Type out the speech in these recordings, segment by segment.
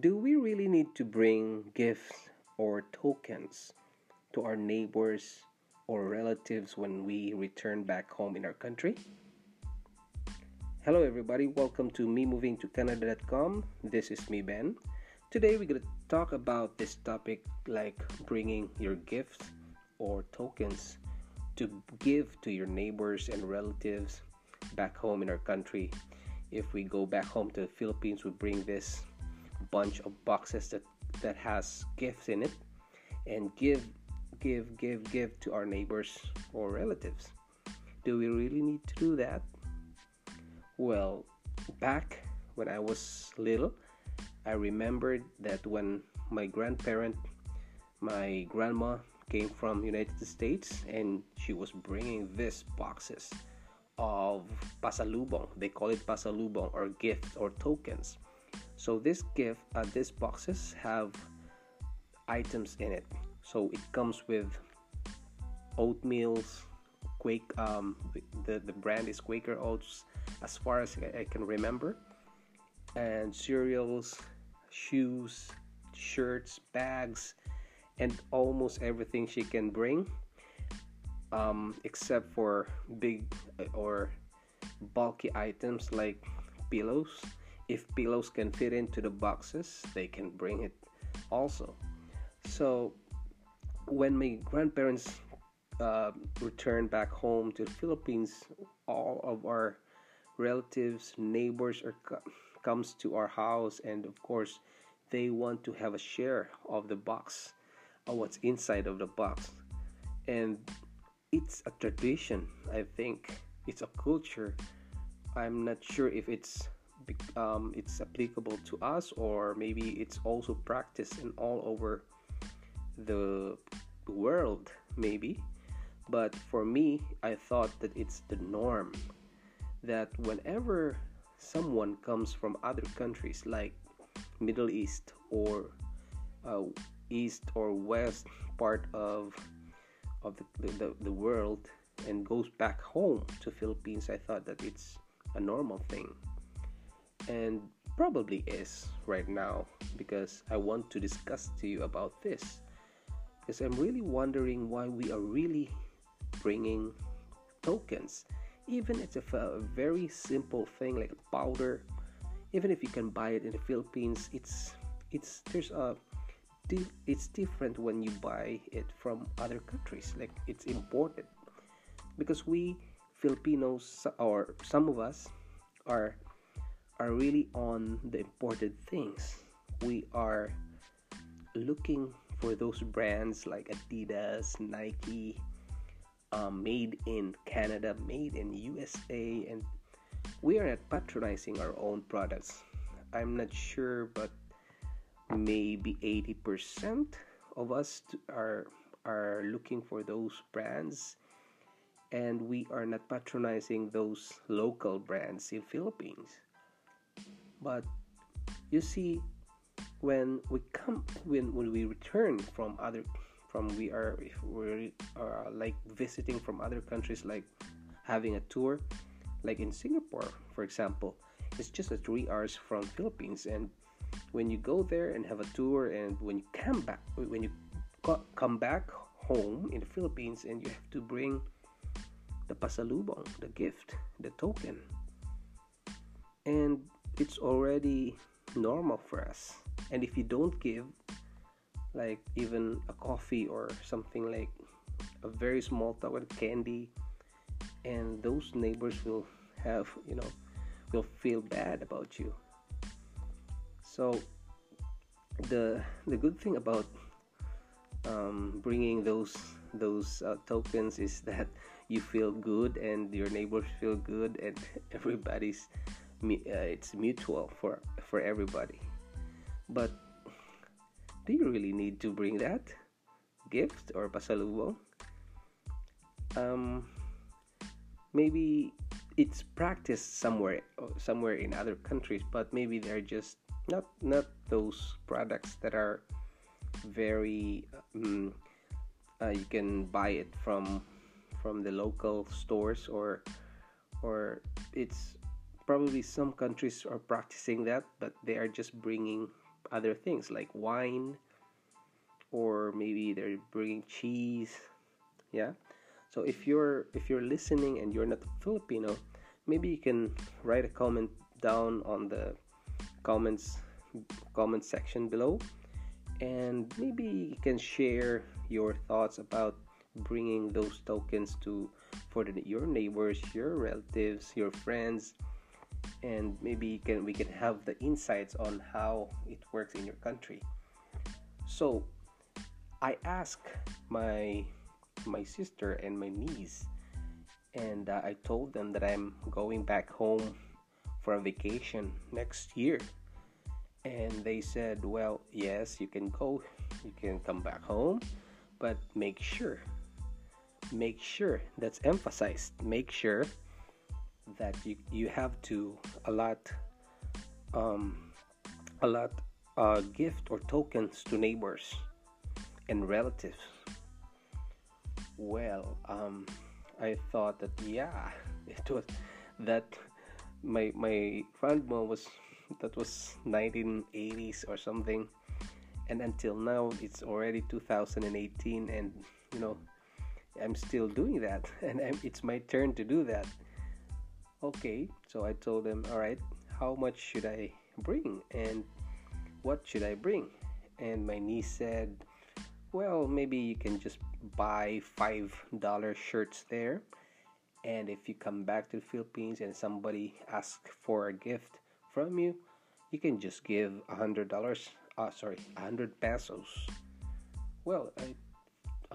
Do we really need to bring gifts or tokens to our neighbors or relatives when we return back home in our country? Hello everybody, welcome to memovingtocanada.com. This is me, Ben. Today we're going to talk about this topic like bringing your gifts or tokens to give to your neighbors and relatives back home in our country. If we go back home to the Philippines, we bring this bunch of boxes that has gifts in it and give to our neighbors or relatives. Do we really need to do that? Well, back when I was little, I remembered that when my grandma came from United States, and she was bringing these boxes of pasalubong. They call it pasalubong, or gifts or tokens. So these boxes have items in it. So it comes with oatmeals, the brand is Quaker Oats, as far as I can remember, and cereals, shoes, shirts, bags, and almost everything she can bring, except for big or bulky items like pillows. If pillows can fit into the boxes, they can bring it also. So when my grandparents returned back home to the Philippines, all of our relatives, neighbors comes to our house, and of course they want to have a share of the box, of what's inside of the box. And it's a tradition, I think. It's a culture. I'm not sure if it's applicable to us, or maybe it's also practiced in all over the world, maybe. But for me, I thought that it's the norm that whenever someone comes from other countries like Middle East or East or West part of the world and goes back home to Philippines, I thought that it's a normal thing, and probably is right now, because I want to discuss to you about this, because I'm really wondering why we are really bringing tokens, even if it's a very simple thing like powder. Even if you can buy it in the Philippines, it's different when you buy it from other countries, like it's imported, because we Filipinos, or some of us, are really on the imported things. We are looking for those brands like Adidas, Nike, made in Canada, made in USA, and we are not patronizing our own products. I'm not sure, but maybe 80% of us are looking for those brands, and we are not patronizing those local brands in Philippines. But you see, when we return if we are like visiting from other countries, like having a tour, like in Singapore, for example, it's just 3 hours from Philippines, and when you go there and have a tour, and when you come back home in the Philippines, and you have to bring the pasalubong, the gift, the token, and it's already normal for us. And if you don't give, like even a coffee or something, like a very small token candy, and those neighbors will feel bad about you. So the good thing about bringing those tokens is that you feel good, and your neighbors feel good, and everybody's it's mutual for everybody. But do you really need to bring that gift or pasalubong? Maybe it's practiced somewhere in other countries, but maybe they're just not those products that are very you can buy it from the local stores, or it's probably some countries are practicing that, but they are just bringing other things like wine, or maybe they're bringing cheese. Yeah. So if you're listening and you're not Filipino, maybe you can write a comment down on the comment section below, and maybe you can share your thoughts about bringing those tokens for your neighbors, your relatives, your friends, and maybe we can have the insights on how it works in your country. So I asked my sister and my niece, and I told them that I'm going back home for a vacation next year, and they said, well, yes, you can come back home, but make sure, that's emphasized, make sure that you have to allot gift or tokens to neighbors and relatives. Well, I thought that, yeah, it was that my grandma was 1980s or something, and until now it's already 2018, and you know, I'm still doing that, and it's my turn to do that. Okay, so I told them, all right, how much should I bring and what should I bring? And my niece said, well, maybe you can just buy $5 shirts there, and if you come back to the Philippines and somebody asks for a gift from you, you can just give $100 pesos. Well,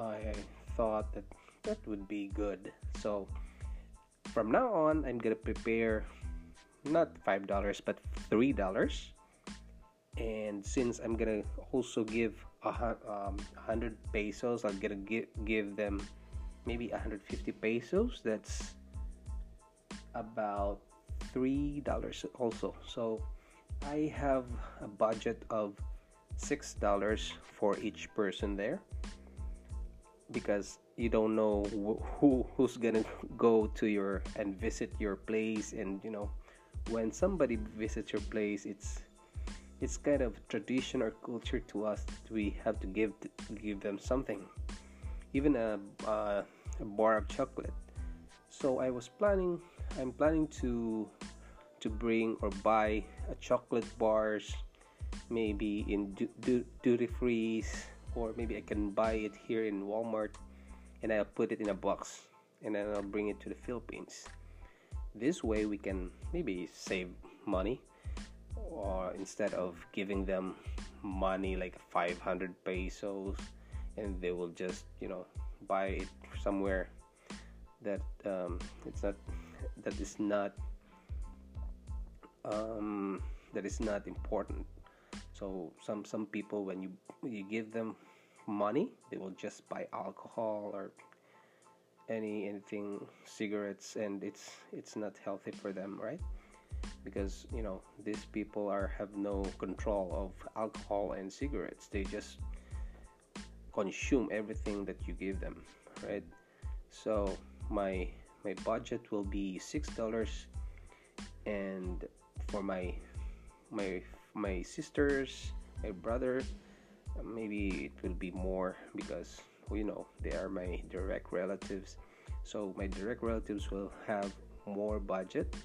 I thought that would be good. So from now on, I'm gonna prepare not $5 but $3, and since I'm gonna also give 100 pesos, I'm gonna give them maybe 150 pesos. That's about $3 also. So I have a budget of $6 for each person there, because you don't know who's gonna go to your and visit your place, and you know, when somebody visits your place, it's kind of tradition or culture to us that we have to give them something, even a bar of chocolate. So I'm planning to bring or buy chocolate bars, maybe in duty frees, or maybe I can buy it here in Walmart, and I'll put it in a box, and then I'll bring it to the Philippines. This way we can maybe save money, or instead of giving them money like 500 pesos and they will just, you know, buy it somewhere that that is not important. So some people, when you give them money, they will just buy alcohol or anything, cigarettes, and it's not healthy for them, right? Because you know, these people have no control of alcohol and cigarettes. They just consume everything that you give them, right? So my budget will be $6, and for my sisters, my brother, maybe it will be more, because you know, they are my direct relatives. So my direct relatives will have more budget.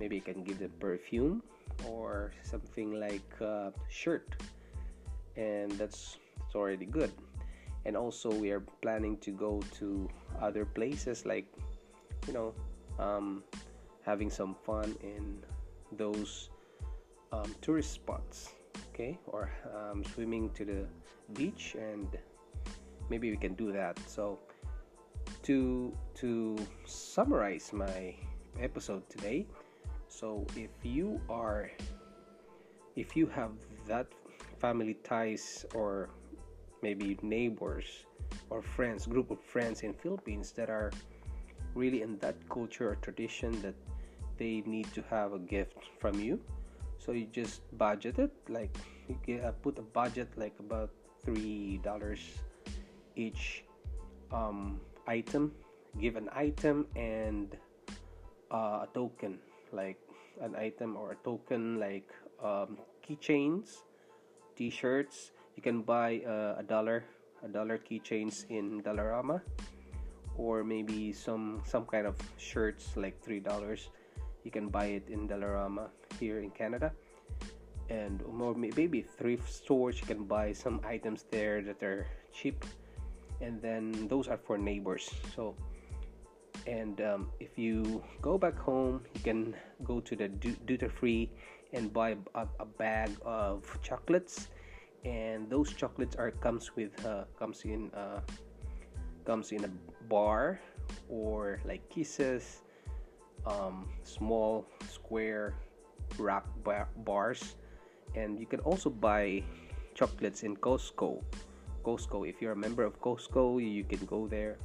Maybe you can give them perfume or something like a shirt, and that's already good. And also we are planning to go to other places, like you know, having some fun in those tourist spots, okay, or swimming to the beach, and maybe we can do that. So to summarize my episode today, so if you have that family ties, or maybe neighbors or friends, group of friends in Philippines that are really in that culture or tradition that they need to have a gift from you, so you just budget it, like you put a budget like about $3 each item. Give an item and a token, like keychains, t-shirts. You can buy a dollar keychains in Dollarama, or maybe some kind of shirts like $3. You can buy it in Dollarama here in Canada, and or maybe thrift stores. You can buy some items there that are cheap, and then those are for neighbors. So, and if you go back home, you can go to the duty-free and buy a bag of chocolates, and those chocolates are comes in a bar or like kisses, small square wrap bars. And you can also buy chocolates in Costco. If you're a member of Costco, you can go there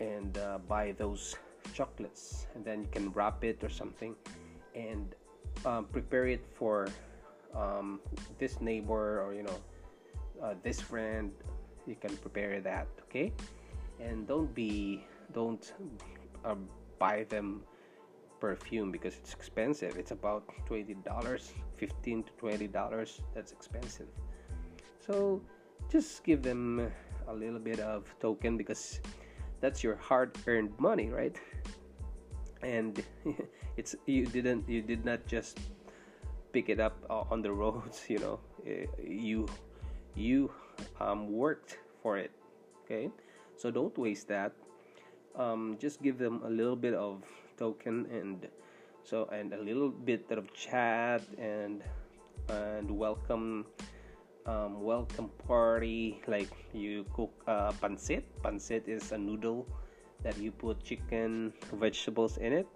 and buy those chocolates, and then you can wrap it or something and prepare it for this neighbor, or this friend. You can prepare that, okay? And don't buy them perfume, because it's expensive. It's about $20, $15 to $20. That's expensive. So just give them a little bit of token, because that's your hard-earned money, right? And it's you did not just pick it up on the roads. You worked for it, okay? So don't waste that. Just give them a little bit of token, and a little bit of chat and welcome party. Like you cook pancit. Pancit is a noodle that you put chicken, vegetables in it,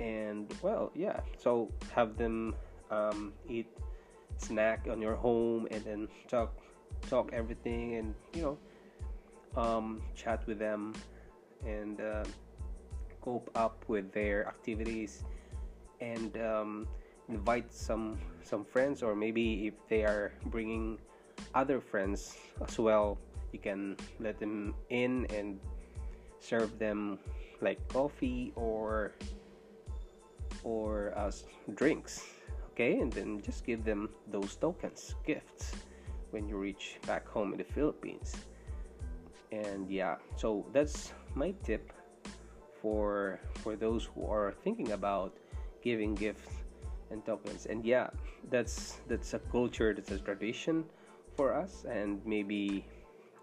and so have them eat snack on your home, and then talk everything, and chat with them, and cope up with their activities, and invite some friends, or maybe if they are bringing other friends as well, you can let them in and serve them like coffee or drinks, okay? And then just give them those tokens, gifts, when you reach back home in the Philippines. And so that's my tip for those who are thinking about giving gifts and tokens. And that's a culture, that's a tradition for us, and maybe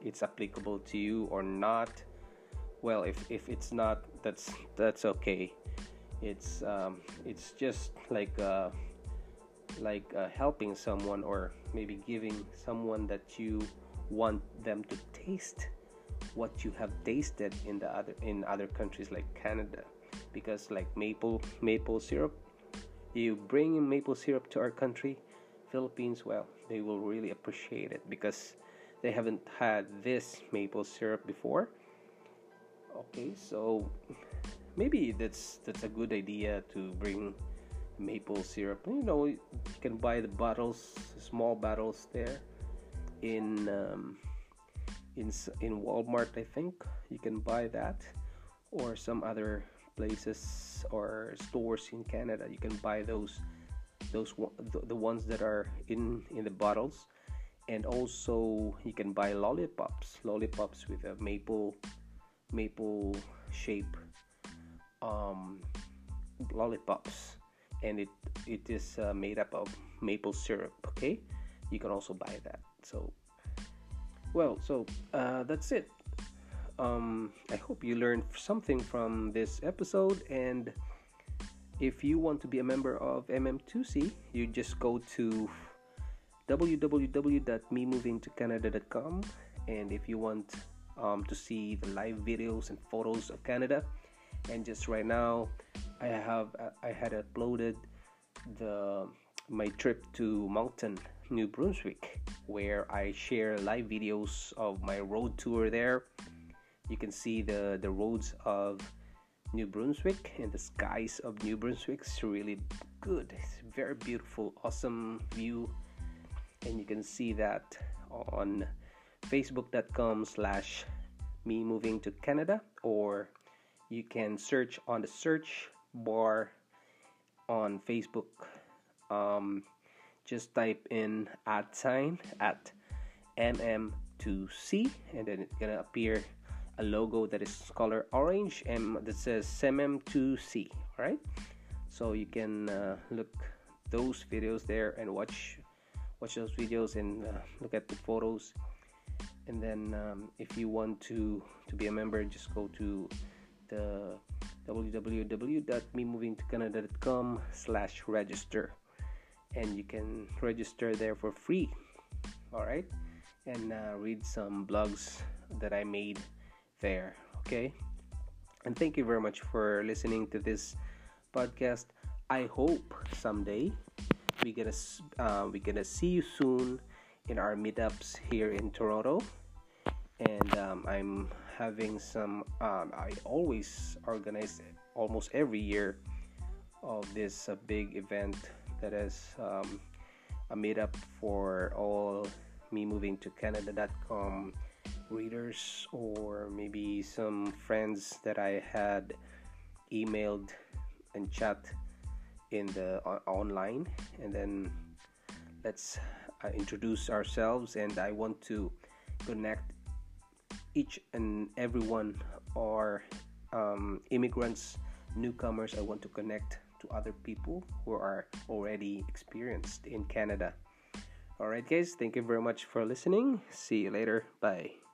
it's applicable to you or not. Well, if it's not, that's okay. It's just like helping someone, or maybe giving someone that you want them to taste what you have tasted in the other countries like Canada. Because like maple syrup, you bring in maple syrup to our country, Philippines, they will really appreciate it, because they haven't had this maple syrup before. Okay, so maybe that's a good idea to bring maple syrup. You can buy the bottles, small bottles there in Walmart, I think. You can buy that, or some other places or stores in Canada. You can buy those ones that are in the bottles, and also you can buy lollipops with a maple shape lollipops, and it is made up of maple syrup. Okay, you can also buy that. So that's it. I hope you learned something from this episode, and if you want to be a member of MM2C, you just go to www.memovingtocanada.com, and if you want to see the live videos and photos of Canada, and just right now I had uploaded my trip to Moncton, New Brunswick, where I share live videos of my road tour there. You can see the roads of New Brunswick, and the skies of New Brunswick is really good. It's very beautiful, awesome view, and you can see that on facebook.com/memovingtocanada, or you can search on the search bar on Facebook. just type in @ MM2C, and then it's gonna appear a logo that is color orange and that says MM2C. All right, so you can look those videos there and watch those videos and look at the photos. And then if you want to be a member, just go to the www.memovingtocanada.com/register, and you can register there for free. All right, and read some blogs that I made there. Okay, and thank you very much for listening to this podcast. I hope someday we're gonna see you soon in our meetups here in Toronto. And I'm having some I always organize almost every year of this big event that is a meetup for all memovingtocanada.com readers, or maybe some friends that I had emailed and chat in the online. And then let's introduce ourselves, and I want to connect each and every one, or immigrants, newcomers. I want to connect to other people who are already experienced in Canada. All right, guys, thank you very much for listening. See you later. Bye.